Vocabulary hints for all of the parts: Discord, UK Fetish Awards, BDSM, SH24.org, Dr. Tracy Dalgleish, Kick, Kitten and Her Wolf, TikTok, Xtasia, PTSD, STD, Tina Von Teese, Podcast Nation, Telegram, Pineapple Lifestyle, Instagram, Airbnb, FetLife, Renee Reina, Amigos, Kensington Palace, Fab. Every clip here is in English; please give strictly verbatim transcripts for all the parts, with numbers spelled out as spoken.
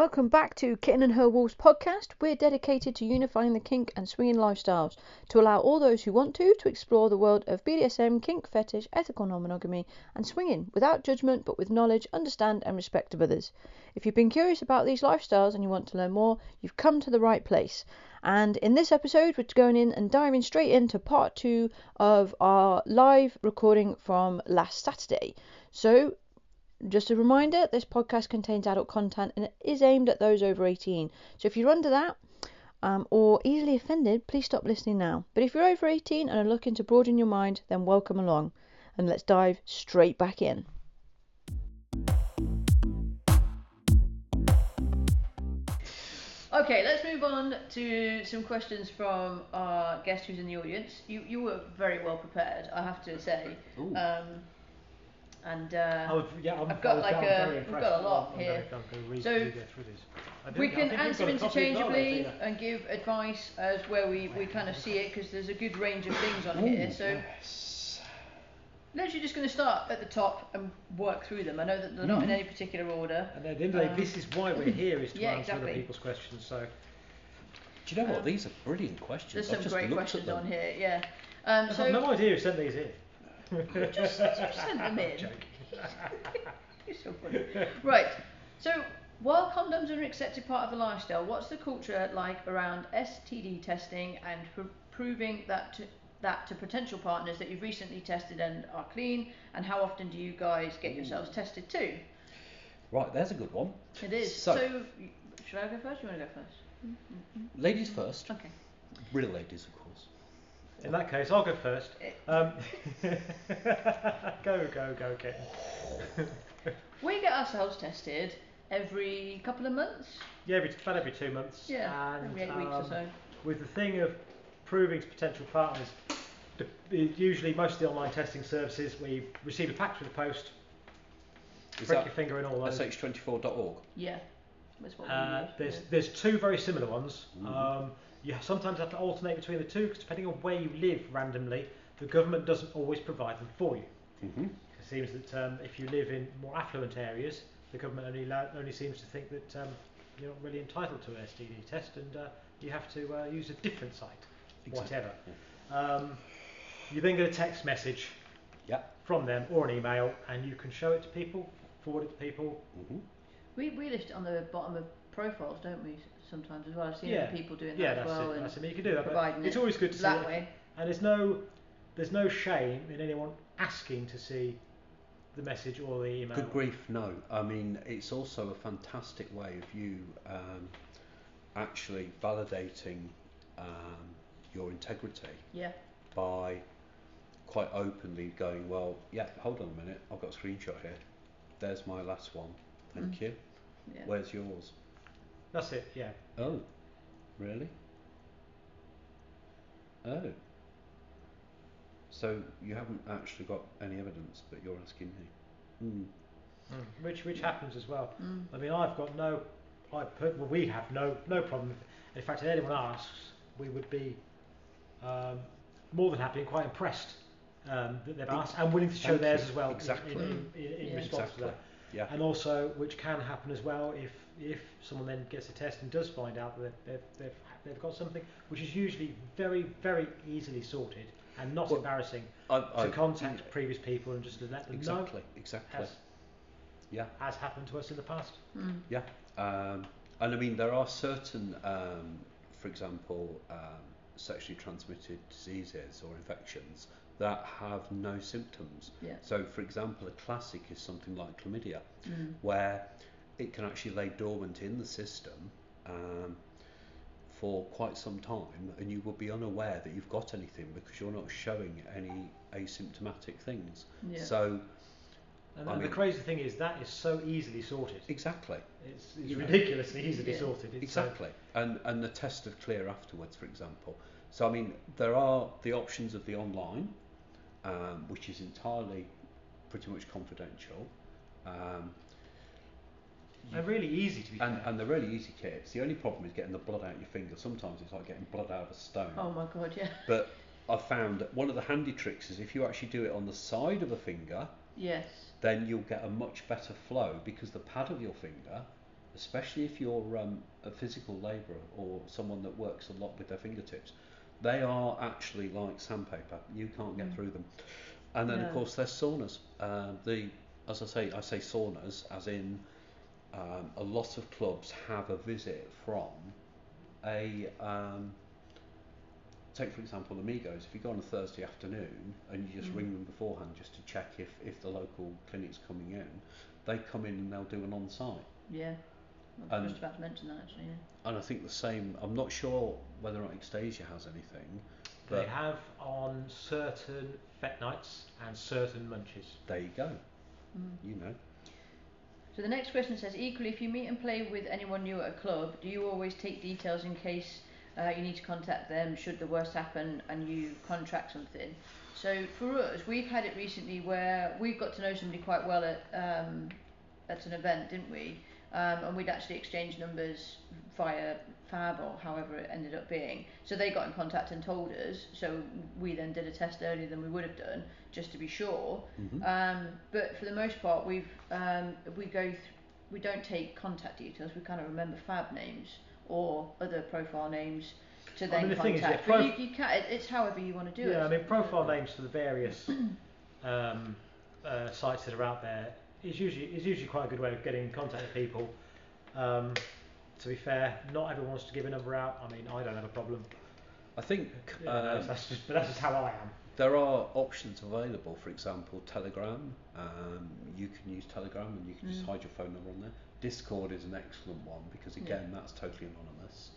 Welcome back to Kitten and Her Wolf's podcast. We're dedicated to unifying the kink and swinging lifestyles to allow all those who want to to explore the world of B D S M, kink, fetish, ethical non-monogamy and swinging without judgment but with knowledge, understand and respect of others. If you've been curious about these lifestyles and you want to learn more, you've come to the right place. And in this episode, we're going in and diving straight into part two of our live recording from last Saturday. So, just a reminder, this podcast contains adult content and it is aimed at those over eighteen. So if you're under that um, or easily offended, please stop listening now. But if you're over eighteen and are looking to broaden your mind, then welcome along. And let's dive straight back in. Okay, let's move on to some questions from our guest who's in the audience. You you were very well prepared, I have to say. Ooh. Um, And uh, I would, yeah, I'm, I've got like a, we've got a lot I'm here. Very, so we can answer interchangeably knowledge, and give advice as where we, we kind of see it, because there's a good range of things on Ooh, here. So yes. Literally just going to start at the top and work through them. I know that they're mm. not in any particular order. And at the end of the day, this is why we're here, is to yeah, answer exactly. other people's questions. So do you know what? Um, These are brilliant questions. There's some I've just great questions on here. Yeah. Um, I so have no idea who sent these in. You just send them in. You're so funny. Right, so while condoms are an accepted part of the lifestyle, what's the culture like around S T D testing and pr- proving that to, that to potential partners that you've recently tested and are clean? And how often do you guys get yourselves tested too? Right, there's a good one. It is. So, so should I go first? Or do you want to go first? Mm-hmm. Ladies first. Okay. Real ladies, of course. In that case, I'll go first. Um, go, go, go, get. We get ourselves tested every couple of months. Yeah, every, about every two months. Yeah, and, every eight um, weeks or so. With the thing of proving to potential partners, usually most of the online testing services, we receive a package with the post, Is break your finger in all those. S H twenty-four dot org? Yeah. That's what uh, we use, there's, yeah. there's two very similar ones. Mm-hmm. Um, You sometimes have to alternate between the two, because depending on where you live randomly, the government doesn't always provide them for you. Mm-hmm. It seems that um, if you live in more affluent areas, the government only la- only seems to think that um, you're not really entitled to an S T D test, and uh, you have to uh, use a different site, exactly. whatever. Yeah. Um, you then get a text message yep. from them, or an email, and you can show it to people, forward it to people. Mm-hmm. We, we list it on the bottom of profiles, don't we? Sometimes as well, I've seen yeah. other people doing yeah, that as well. Yeah, that's it. I mean, you can do that, but it's it always good to that see way. It. And there's no, there's no shame in anyone asking to see the message or the email. Good grief, no. I mean, it's also a fantastic way of you um, actually validating um, your integrity. Yeah. By quite openly going, well, yeah, hold on a minute, I've got a screenshot here. There's my last one. Thank mm. you. Yeah. Where's yours? That's it, yeah. Oh, really? Oh. So you haven't actually got any evidence, but you're asking me. Mm. Mm. Which which happens as well. Mm. I mean, I've got no, I put, well, we have no no problem. In fact, if anyone asks, we would be um, more than happy and quite impressed um, that they've asked and willing to show Thank theirs you. As well. Exactly. In, in, in, in yeah. response exactly. to that. Yeah. And also, which can happen as well, if if someone then gets a test and does find out that they've they've, they've got something, which is usually very very easily sorted and not well, embarrassing I, I, to contact I, previous people and just to let them exactly, know. Exactly. Exactly. Yeah. Has happened to us in the past. Mm. Yeah. Um, and I mean, there are certain, um, for example, um, sexually transmitted diseases or infections that have no symptoms. Yeah. So, for example, a classic is something like chlamydia, mm. where it can actually lay dormant in the system um, for quite some time, and you will be unaware that you've got anything because you're not showing any asymptomatic things. Yeah. So, and I mean, the crazy thing is that is so easily sorted. Exactly. It's, it's ridiculously easily yeah. sorted. It's exactly. So and and the test of clear afterwards, for example. So, I mean, there are the options of the online. Um, which is entirely pretty much confidential. Um, they're really easy to be and, and they're really easy kits. The only problem is getting the blood out of your finger. Sometimes it's like getting blood out of a stone. Oh my god, yeah. But I found that one of the handy tricks is if you actually do it on the side of a finger, yes, then you'll get a much better flow because the pad of your finger especially if you're um, a physical labourer or someone that works a lot with their fingertips, they are actually like sandpaper. You can't get mm. through them. And then, no. of course, there's saunas. Uh, the, as I say, I say saunas as in um, a lot of clubs have a visit from a... Um, take, for example, Amigos. If you go on a Thursday afternoon and you just mm. ring them beforehand just to check if, if the local clinic's coming in, they come in and they'll do an on-site. Yeah. I was and, just about to mention that, actually. Yeah. And I think the same... I'm not sure whether Xtasia has anything. But they have on certain fet nights and certain munches. There you go. Mm. You know. So the next question says, equally, if you meet and play with anyone new at a club, do you always take details in case uh, you need to contact them should the worst happen and you contract something? So for us, we've had it recently where we got to know somebody quite well at, um, at an event, didn't we? Um, and we'd actually exchanged numbers via Fab or however it ended up being. So they got in contact and told us. So we then did a test earlier than we would have done, just to be sure. Mm-hmm. Um, but for the most part, we've um, we go th- we don't take contact details. We kind of remember Fab names or other profile names to then I mean, the contact. Thing is, yeah, prof- you, you can, it's however you want to do yeah, it. Yeah, I mean profile names for the various um, uh, sites that are out there. It's usually it's usually quite a good way of getting in contact with people. Um, to be fair, not everyone wants to give a number out. I mean, I don't have a problem. I think yeah, um, that's, that's just, but that's just how I am. There are options available. For example, Telegram. Um, you can use Telegram, and you can mm. just hide your phone number on there. Discord is an excellent one because again, yeah. that's totally anonymous.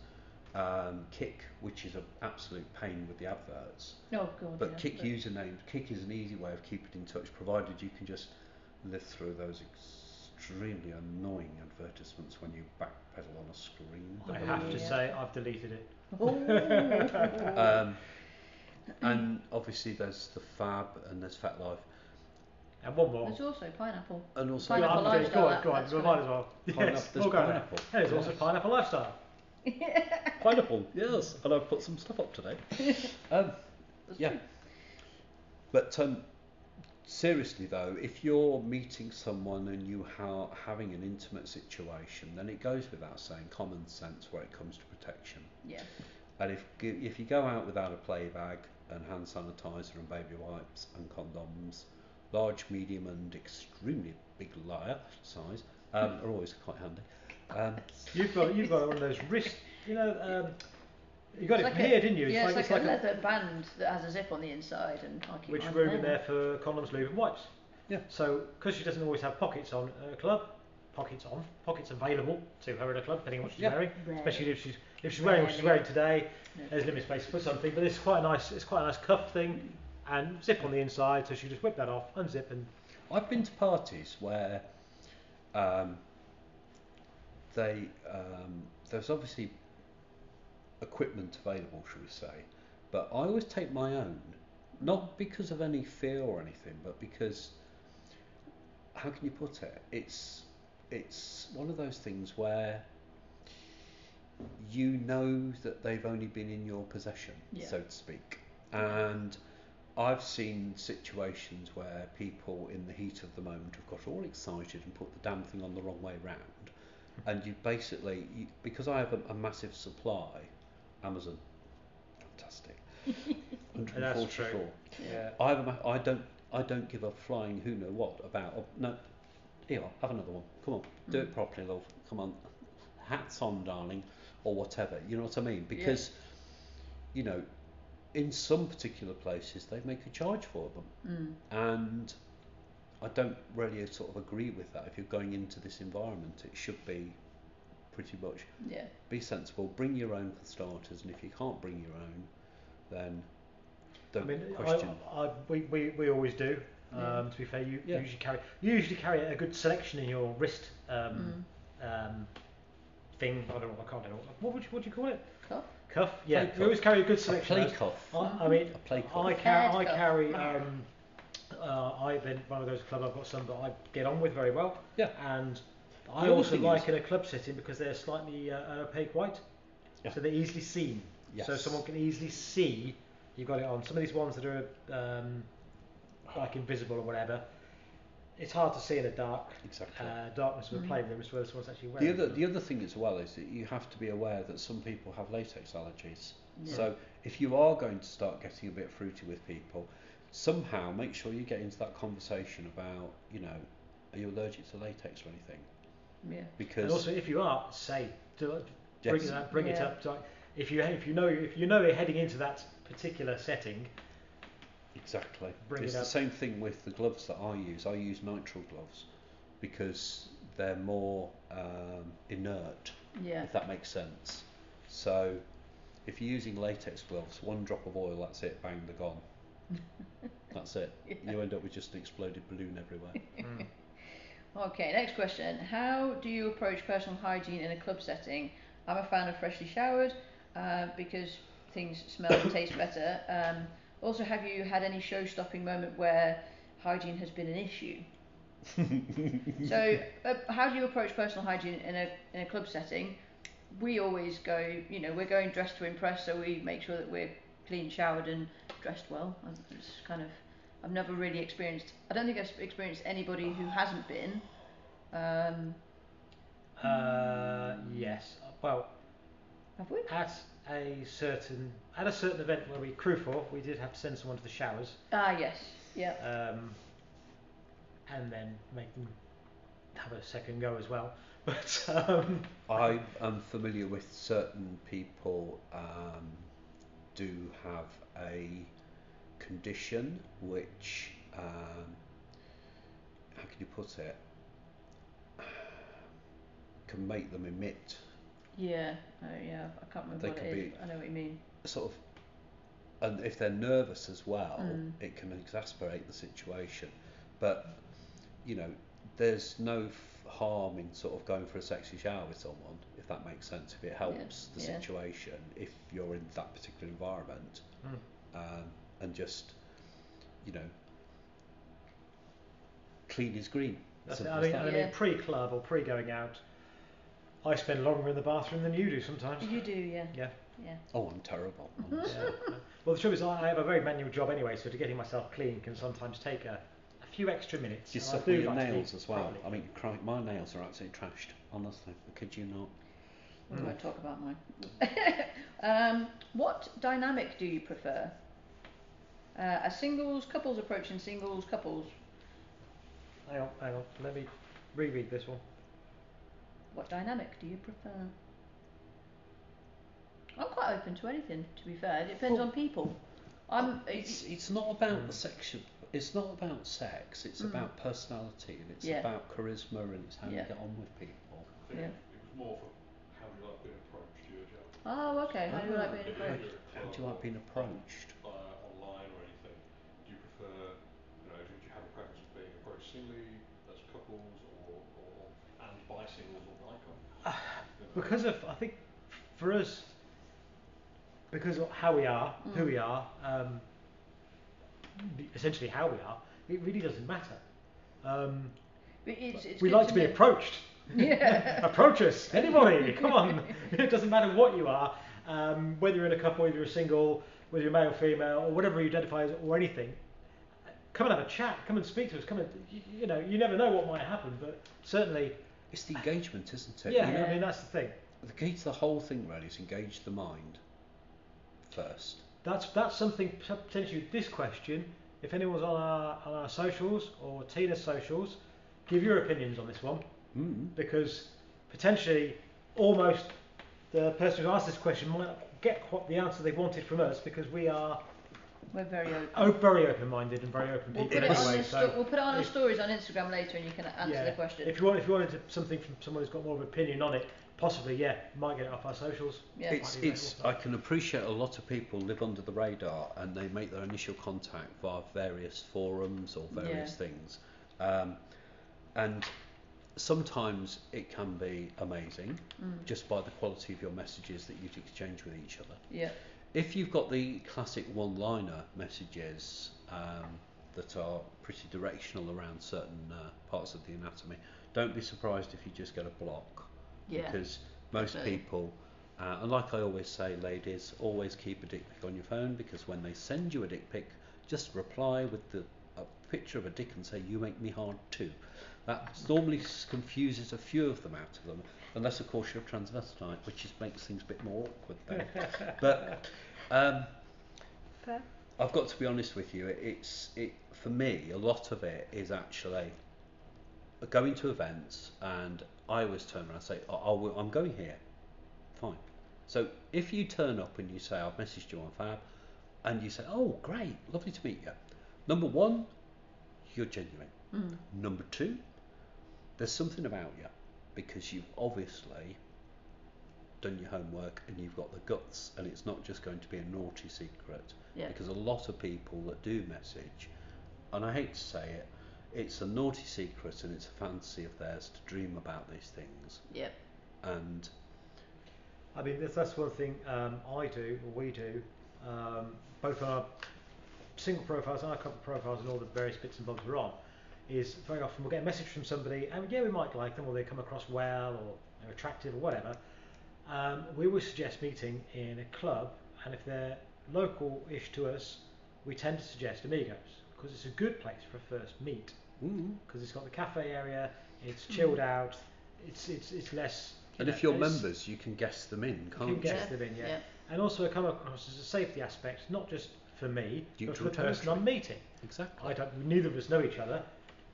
Um, Kick, which is an absolute pain with the adverts. Oh God. But yeah, Kick but... usernames. Kick is an easy way of keeping in touch, provided you can just live through those extremely annoying advertisements when you backpedal on a screen. I have to yeah. say, I've deleted it. um, and obviously there's the Fab and there's FetLife. And one more. There's also Pineapple. And also Pineapple yeah, Lifestyle. Go on, go on, we might as well. Yes, we'll go there. There's also Pineapple Lifestyle. Pineapple, yes. And I've put some stuff up today. Um, yeah. True. But... Um, seriously though, if you're meeting someone and you are having an intimate situation, then it goes without saying common sense where it comes to protection. Yeah. And if if you go out without a play bag and hand sanitizer and baby wipes and condoms, large, medium, and extremely big liar size um, are always quite handy. Um, you've got you've got one of those wrist, you know. Um, You got it's it like here, a, didn't you? It's yeah, like, it's like, it's like a leather a, band that has a zip on the inside, and I keep which room in there for condoms, lube, and wipes. Yeah. So, because she doesn't always have pockets on at a club, pockets on, pockets available to her at a club, depending on what she's yeah. wearing. Rare. Especially if she's if she's Rare. wearing what she's wearing today, no. there's limited space to put something. But it's quite a nice, it's quite a nice cuff thing, and zip on the inside, so she just whip that off, unzip, and. I've been to parties where, um, they um, there's obviously equipment available, shall we say, but I always take my own, not because of any fear or anything, but because, how can you put it, it's it's one of those things where you know that they've only been in your possession, yeah. so to speak. And I've seen situations where people in the heat of the moment have got all excited and put the damn thing on the wrong way round, and you basically, you, because I have a, a massive supply, Amazon, fantastic. one hundred forty-four. Yeah. I, have a, I don't. I don't give a flying who know what about. Oh, no, here, have another one. Come on, do mm. it properly, love. Come on, hats on, darling, or whatever. You know what I mean? Because, yeah. you know, in some particular places they make a charge for them, mm. and I don't really sort of agree with that. If you're going into this environment, it should be. Pretty much. Yeah. Be sensible. Bring your own for starters, and if you can't bring your own, then don't I mean, question. I, I, I, we, we we always do. Um, yeah. To be fair, you yeah. usually carry you usually carry a good selection in your wrist um, mm. um, thing. I don't know. I can't know. What would you, what do you call it? Cuff. Cuff. Yeah. Cuff. We always carry a good selection. A play cuff. I, I mean, a play cuff. I, car- I carry. Cuff. Um, uh, I then one of those clubs. I've got some that I get on with very well. Yeah. And. I also like in a club setting because they're slightly uh, opaque white, yeah. so they're easily seen. Yes. So someone can easily see you've got it on. Some of these ones that are um, like invisible or whatever, it's hard to see in the dark exactly. uh, darkness of a playroom as well as what's actually wearing. The other, the other thing as well is that you have to be aware that some people have latex allergies. Yeah. So if you are going to start getting a bit fruity with people, somehow make sure you get into that conversation about, you know, are you allergic to latex or anything? Yeah. Because and also, if you are, say, do it, bring yes. it up. Bring yeah. it up. To, if you if you know if you know you're heading into that particular setting. Exactly. Bring it's it the same thing with the gloves that I use. I use nitrile gloves because they're more um, inert, yeah. if that makes sense. So if you're using latex gloves, one drop of oil, that's it, bang, they're gone. That's it. Yeah. You end up with just an exploded balloon everywhere. Mm. Okay, next question. How do you approach personal hygiene in a club setting? I'm a fan of freshly showered uh, because things smell and taste better. Um, Also, have you had any show-stopping moment where hygiene has been an issue? So, uh, how do you approach personal hygiene in a in a club setting? We always go, you know, we're going dressed to impress, so we make sure that we're clean, showered, and dressed well. It's kind of, I've never really experienced. I don't think I've experienced anybody who hasn't been. Um, uh, yes. Well. Have we? At a certain at a certain event where we crew for, we did have to send someone to the showers. Ah yes, yeah. Um, and then make them have a second go as well. But um, I am familiar with certain people um, do have a condition which um, how can you put it can make them emit. Yeah, oh, yeah, I can't remember what it is, I know what you mean. Sort of, and if they're nervous as well, mm. it can exasperate the situation. But, you know, there's no f- harm in sort of going for a sexy shower with someone, if that makes sense, if it helps yeah. the yeah. situation, if you're in that particular environment. Mm. Um, and just, you know, clean is green. That's it. I mean, I mean yeah. pre-club or pre-going out, I spend longer in the bathroom than you do sometimes. You do, yeah. Yeah. Yeah. Oh, I'm terrible. yeah. Well, the truth is I have a very manual job anyway, so to getting myself clean can sometimes take a, a few extra minutes. You suffer with your like nails as well. Properly. I mean, cry, my nails are absolutely trashed, honestly. Could you not? We're going to talk about mine. um, what dynamic do you prefer? Uh, a singles, couples approach in singles, couples? Hang on, hang on. Let me reread this one. What dynamic do you prefer? I'm quite open to anything, to be fair. It depends well, on people. I'm. It's it's not about the section. It's not about sex. It's mm. about personality and it's yeah. about charisma and it's how yeah. you get on with people. I think yeah. it was more for how do you like being approached, you know? Oh, okay. How do you like being approached? How do you like being approached? Uh, online or anything? Do you prefer? You know, do you have a preference of being approached singly, as couples, or or and by singles? Because of, I think, for us, because of how we are, mm. who we are, um, essentially how we are, it really doesn't matter. Um, it's, it's we like to be approached. Yeah. Approach us, anybody, come on. It doesn't matter what you are, um, whether you're in a couple, whether you're single, whether you're male, female, or whatever you identify as, or anything. Come and have a chat, come and speak to us, come and, you, you know, you never know what might happen, but certainly... It's the engagement, isn't it? Yeah, you know, I mean, that's the thing. The key to the whole thing, really, is engage the mind first. That's that's something, potentially, this question, if anyone's on our on our socials or Tina's socials, give your opinions on this one. Mm-hmm. Because potentially, almost, the person who asked this question might not get what the answer they wanted from us, because we are... We're very open. Oh, very open-minded and very open people. We'll put it anyway, on, the sto- so we'll put it on our stories on Instagram later, and you can answer yeah, the question. If you want, if you wanted something from someone who's got more of an opinion on it, possibly, yeah, might get it off our socials. Yeah. It's, it's. I can appreciate a lot of people live under the radar and they make their initial contact via various forums or various yeah. things, um, and sometimes it can be amazing mm. just by the quality of your messages that you'd exchange with each other. Yeah. If you've got the classic one-liner messages um, that are pretty directional around certain uh, parts of the anatomy, don't be surprised if you just get a block. Yeah. Because most okay. people, uh, and like I always say, ladies, always keep a dick pic on your phone, because when they send you a dick pic, just reply with the uh, picture of a dick and say, you make me hard too. That normally confuses a few of them out of them, unless of course you're a transvestite, which is, makes things a bit more awkward then. But um, I've got to be honest with you, it's it for me, a lot of it is actually going to events, and I always turn around and say, oh, I'm going here, fine. So if you turn up and you say, I've messaged you on Fab, and you say, oh great, lovely to meet you, number one, you're genuine. Mm. Number two, there's something about you, because you've obviously done your homework and you've got the guts, and it's not just going to be a naughty secret. Yeah. Because a lot of people that do message, and I hate to say it, it's a naughty secret and it's a fancy of theirs to dream about these things. Yep. And I mean, that's, that's one thing um, I do, or we do, um, both on our single profiles and our couple profiles and all the various bits and bobs we're on, is very often we'll get a message from somebody, and yeah, we might like them, or they come across well, or they're attractive, or whatever. Um, we would suggest meeting in a club, and if they're local-ish to us, we tend to suggest Amigos, because it's a good place for a first meet, because mm-hmm. it's got the cafe area, it's chilled mm-hmm. out, it's it's it's less... And know, if you're members, you can guess them in, can't you? You can guess yeah. them in, yeah. yeah. And also it comes across as a safety aspect, not just for me, Due but for the person I'm meeting. Exactly. I don't, neither of us know each other.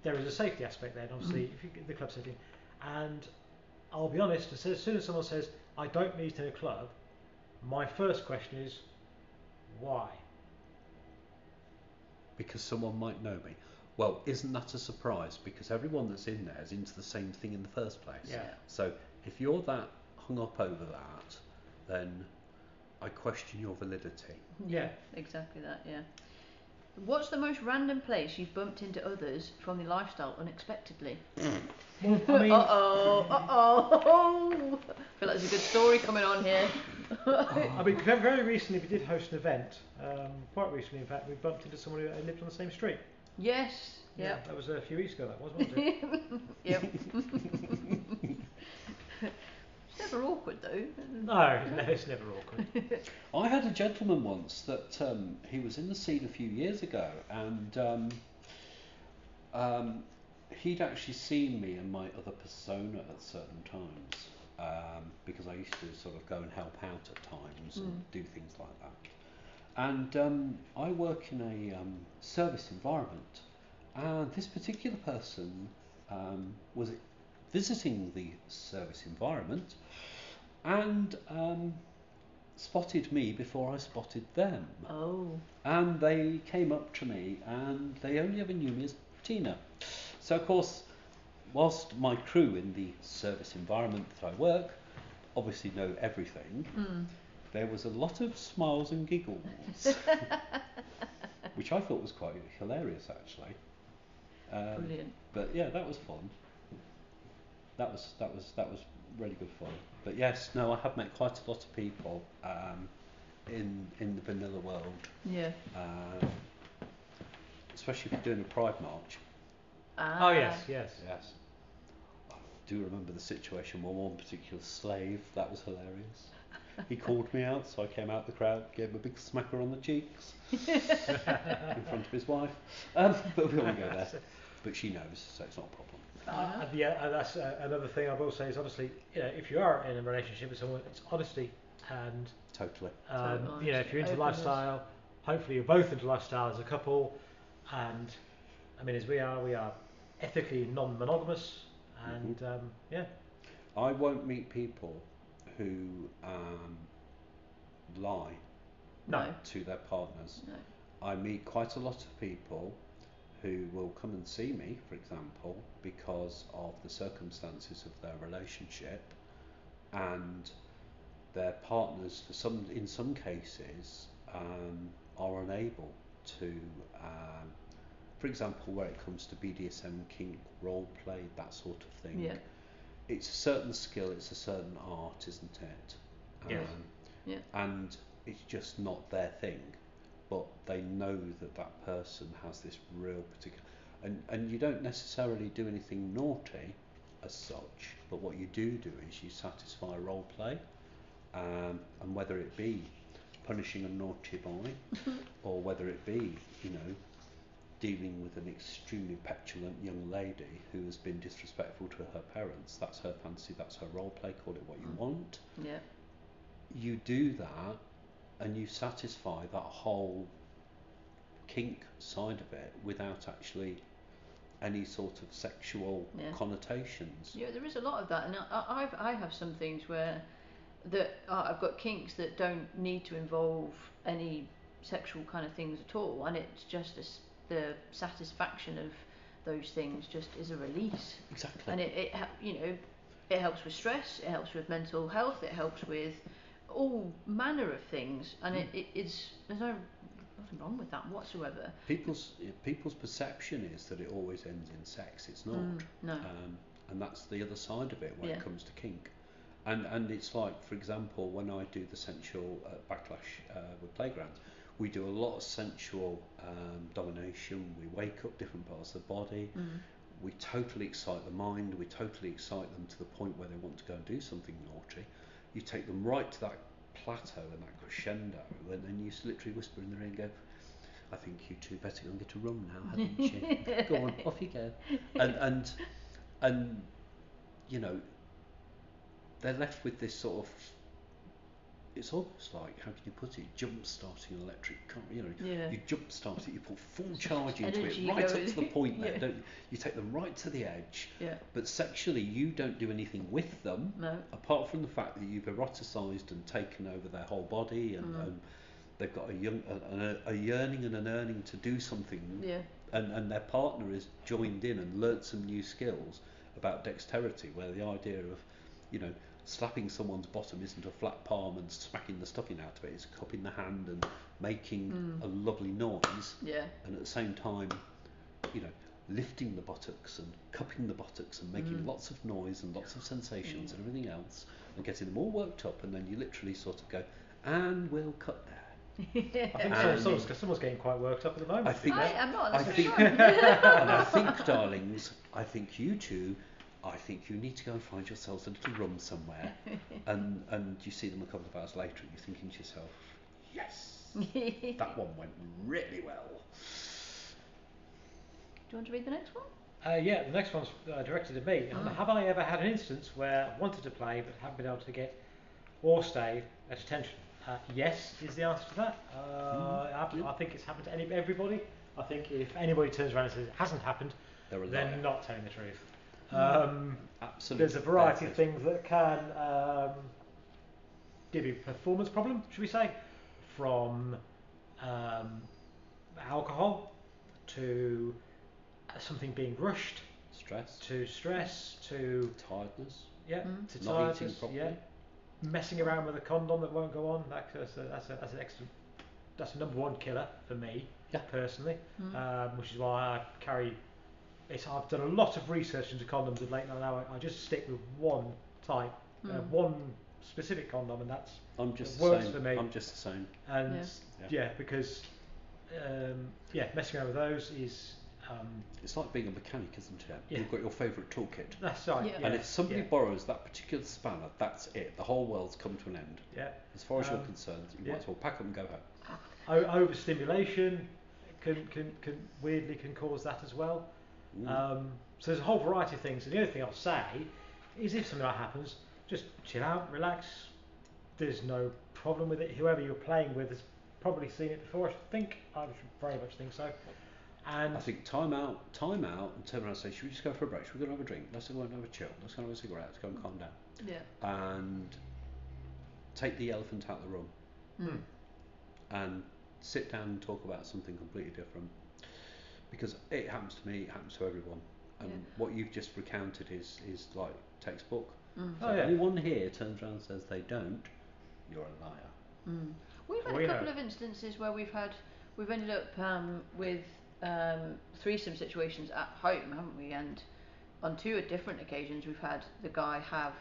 There is a safety aspect there, and obviously, mm-hmm. if you get the club setting. And I'll be honest, as soon as someone says, I don't meet in a club, my first question is, why? Because someone might know me. Well, isn't that a surprise? Because everyone that's in there is into the same thing in the first place. Yeah. So if you're that hung up over that, then I question your validity. Yeah, yeah. Exactly that, yeah. What's the most random place you've bumped into others from the lifestyle unexpectedly? Well, I mean, uh oh, uh oh. I feel like there's a good story coming on here. I mean, very recently we did host an event, um, quite recently in fact, we bumped into someone who lived on the same street. Yes, yeah. Yep. That was a few weeks ago, that was, wasn't it? Yep. It's never awkward though. No, no, it's never awkward. I had a gentleman once that um, he was in the scene a few years ago, and um, um, he'd actually seen me in my other persona at certain times, um, because I used to sort of go and help out at times mm. and do things like that. And um, I work in a um, service environment, and this particular person um, was visiting the service environment, and um, spotted me before I spotted them. Oh. And they came up to me, and they only ever knew me as Tina. So of course, whilst my crew in the service environment that I work obviously know everything, mm. there was a lot of smiles and giggles, which I thought was quite hilarious actually. Um, Brilliant. But yeah, that was fun. That was that was that was really good fun. But yes, no, I have met quite a lot of people um, in in the vanilla world. Yeah. Uh, especially if you're doing a Pride March. Ah. Oh yes, yes, yes. I do remember the situation where one particular slave, that was hilarious. He called me out, so I came out the crowd, gave him a big smacker on the cheeks in front of his wife. Um, but we won't go there. But she knows, so it's not a problem. Uh, yeah, and that's uh, another thing I will say is, obviously, you know, if you are in a relationship with someone, it's honesty and totally. Um, totally you know, if you're into openness. Lifestyle, hopefully you're both into lifestyle as a couple, and I mean, as we are, we are ethically non-monogamous, and mm-hmm. um, yeah. I won't meet people who um, lie no. to their partners. No. I meet quite a lot of people who will come and see me, for example, because of the circumstances of their relationship, and their partners, for some, in some cases, um, are unable to, um, for example, where it comes to B D S M, kink, role play, that sort of thing. Yeah. It's a certain skill, it's a certain art, isn't it? Um, yes. Yeah. And it's just not their thing. But they know that that person has this real particular, and and you don't necessarily do anything naughty as such, but what you do do is you satisfy role play, um, and whether it be punishing a naughty boy, or whether it be, you know, dealing with an extremely petulant young lady who has been disrespectful to her parents. That's her fancy, that's her role play, call it what you want. Yeah. You do that and you satisfy that whole kink side of it without actually any sort of sexual yeah. connotations. Yeah, there is a lot of that. And I, I've, I have some things where that uh, I've got kinks that don't need to involve any sexual kind of things at all, and it's just a, the satisfaction of those things just is a release. Exactly. And it, it you know, it helps with stress, it helps with mental health, it helps with all manner of things, and mm. it, it it's there's no nothing wrong with that whatsoever. People's people's perception is that it always ends in sex. It's not. Mm, no. Um, and that's the other side of it when yeah. it comes to kink. And and it's like, for example, when I do the sensual uh, backlash uh, with playgrounds, we do a lot of sensual um, domination. We wake up different parts of the body. Mm-hmm. We totally excite the mind. We totally excite them to the point where they want to go and do something naughty. You take them right to that plateau and that crescendo, and then you literally whisper in their ear and go, "I think you two better go and get a rum now, haven't you? Go on, off you go." And and and you know, they're left with this sort of, it's almost like, how can you put it, jump-starting an electric car, you know, yeah. you jump-start it, you put full charge into it, right up to the point there, yeah. don't you? You take them right to the edge, yeah. but sexually you don't do anything with them, no. apart from the fact that you've eroticised and taken over their whole body, and mm. um, they've got a, young, a, a yearning and an earning to do something, yeah. and, and their partner is joined in and learnt some new skills about dexterity, where the idea of, you know, slapping someone's bottom isn't a flat palm and smacking the stuffing out of it, it's cupping the hand and making mm. a lovely noise, yeah. and at the same time, you know, lifting the buttocks and cupping the buttocks and making mm. lots of noise and lots of sensations mm. and everything else, and getting them all worked up, and then you literally sort of go, and we'll cut there. Yeah. I think and so, someone's, someone's getting quite worked up at the moment. I think, I, I'm not, that's I think, sure. And I think, darlings, I think you two I think you need to go and find yourselves a little room somewhere, and and you see them a couple of hours later, and you're thinking to yourself, yes, that one went really well. Do you want to read the next one? Uh, yeah, the next one's uh, directed at me. Oh. Have I ever had an instance where I wanted to play but haven't been able to get or stay at attention? Uh, yes is the answer to that. Uh, mm. I, I think it's happened to any, everybody. I think if anybody turns around and says it hasn't happened, they're, they're not telling the truth. Um, Absolutely. There's a variety of things that can um, give you a performance problem, should we say, from um, alcohol to something being rushed, stress, to stress, to tiredness, yeah, mm-hmm. to not tiredness, yeah, messing around with a condom that won't go on. That's a, that's a, that's an excellent, that's a number one killer for me, yeah. personally, mm-hmm. um, which is why I carry. It's, I've done a lot of research into condoms of late, and now I, I just stick with one type, mm. uh, one specific condom, and that's I'm just works the same. for me. I'm just the same. And yeah, yeah because um, yeah, messing around with those is. Um, it's like being a mechanic, isn't it? Yeah. You've got your favourite toolkit. That's right. Yeah. Yeah. And if somebody yeah. borrows that particular spanner, that's it. The whole world's come to an end. Yeah. As far as um, you're concerned, you yeah. might as well pack up and go home. O- overstimulation can, can can weirdly can cause that as well. Mm. Um, so there's a whole variety of things, and the other thing I'll say is if something like happens, just chill out, relax, there's no problem with it. Whoever you're playing with has probably seen it before. I think, I very much think so. And I think time out, time out and turn around and say, should we just go for a break, should we go and have a drink, let's go and have a chill, let's go and have a cigarette, let's go and calm down. Yeah. And take the elephant out of the room mm. and sit down and talk about something completely different. Because it happens to me, it happens to everyone, and yeah. what you've just recounted is is like textbook. Mm. So oh, yeah. if anyone here turns around and says they don't, you're a liar. Mm. We've had we a couple know. of instances where we've had we've ended up um, with um, threesome situations at home, haven't we? And on two different occasions, we've had the guy have.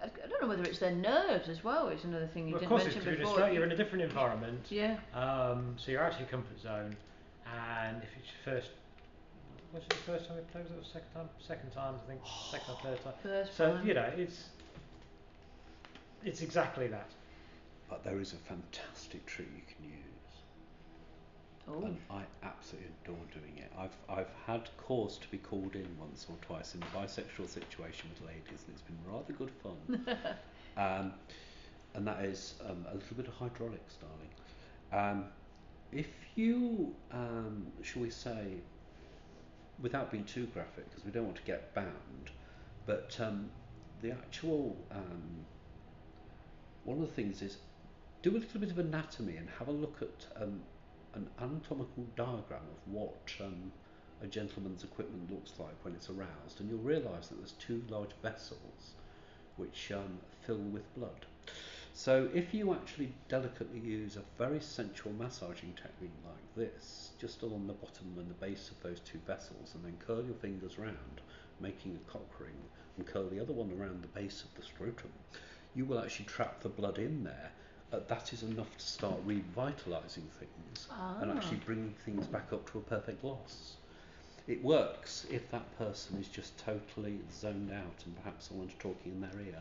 I don't know whether it's their nerves as well. It's another thing you well, didn't mention before. Of course, it's before. You're in a different environment. Yeah. Um, so you're out of your comfort zone. And if it's your first, was it the first time we played? Was it the second time? Second time, I think. Second or third time. First so time. You know, it's it's exactly that. But there is a fantastic trick you can use. Oh. And I absolutely adore doing it. I've I've had cause to be called in once or twice in a bisexual situation with ladies, and it's been rather good fun. um, and that is um, a little bit of hydraulics, darling. Um, if you, um, shall we say, without being too graphic, because we don't want to get banned, but um, the actual, um, one of the things is do a little bit of anatomy and have a look at um, an anatomical diagram of what um, a gentleman's equipment looks like when it's aroused, and you'll realise that there's two large vessels which um, fill with blood. So if you actually delicately use a very sensual massaging technique like this, just along the bottom and the base of those two vessels, and then curl your fingers round, making a cock ring, and curl the other one around the base of the scrotum, you will actually trap the blood in there. Uh, that is enough to start revitalising things ah. and actually bringing things back up to a perfect loss. It works if that person is just totally zoned out and perhaps someone's talking in their ear.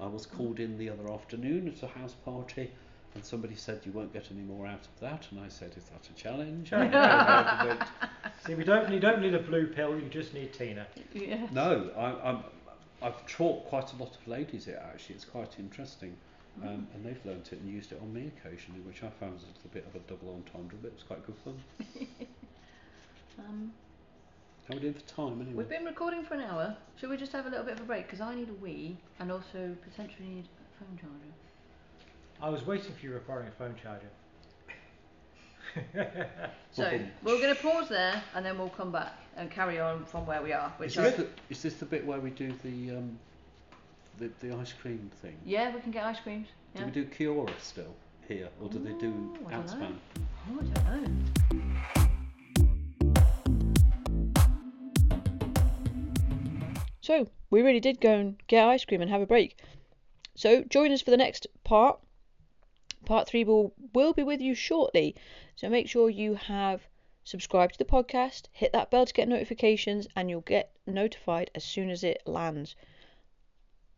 I was called in the other afternoon at a house party, and somebody said, "You won't get any more out of that." And I said, "Is that a challenge?" I don't know how to see, we don't you don't need a blue pill. You just need Tina. Yes. No, I, I'm, I've taught quite a lot of ladies it actually. It's quite interesting, um, and they've learnt it and used it on me occasionally, which I found was a little bit of a double entendre, but it was quite good fun. um. How are we doing for time anyway? We've been recording for an hour. Should we just have a little bit of a break? Because I need a wee and also potentially need a phone charger. I was waiting for you requiring a phone charger. So we're going to pause there and then we'll come back and carry on from where we are. Which is, this the, is this the bit where we do the, um, the the ice cream thing? Yeah, we can get ice creams. Yeah. Do we do Kiora still here, or do Ooh, they do Outspan? Oh, I don't know. So, we really did go and get ice cream and have a break. So, join us for the next part. Part three will, will be with you shortly. So, make sure you have subscribed to the podcast, hit that bell to get notifications, and you'll get notified as soon as it lands. I'm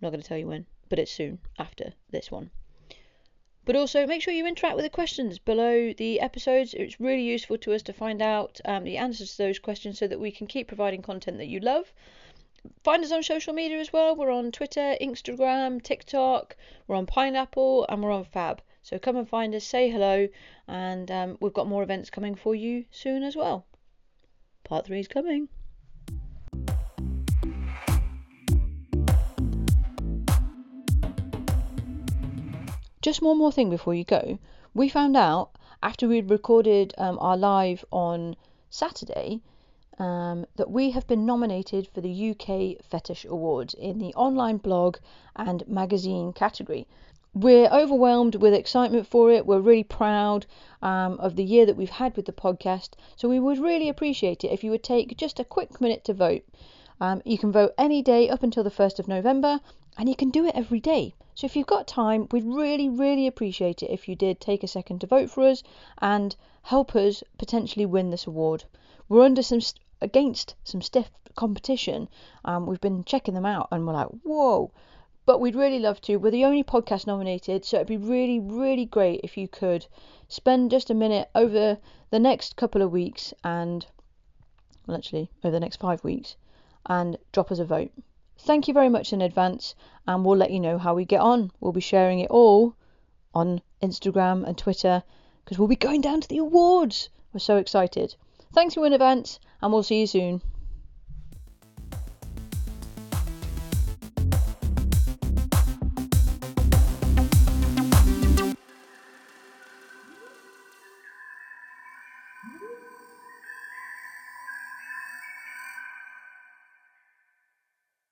not going to tell you when, but it's soon after this one. But also, make sure you interact with the questions below the episodes. It's really useful to us to find out um, the answers to those questions so that we can keep providing content that you love. Find us on social media as well. We're on Twitter, Instagram, TikTok, we're on Pineapple, and we're on Fab. So come and find us, say hello, and um, we've got more events coming for you soon as well. Part three is coming. Just one more thing before you go. We found out after we'd recorded um, our live on Saturday Um, that we have been nominated for the U K Fetish Awards in the online blog and magazine category. We're overwhelmed with excitement for it. We're really proud um, of the year that we've had with the podcast. So we would really appreciate it if you would take just a quick minute to vote. Um, you can vote any day up until the first of November, and you can do it every day. So if you've got time, we'd really, really appreciate it if you did take a second to vote for us and help us potentially win this award. We're under some... St- against some stiff competition. Um, we've been checking them out and we're like, whoa, but we'd really love to. We're the only podcast nominated, so it'd be really, really great if you could spend just a minute over the next couple of weeks and, well, actually over the next five weeks and drop us a vote. Thank you very much in advance, and we'll let you know how we get on. We'll be sharing it all on Instagram and Twitter because we'll be going down to the awards. We're so excited. Thanks for in advance, and we'll see you soon.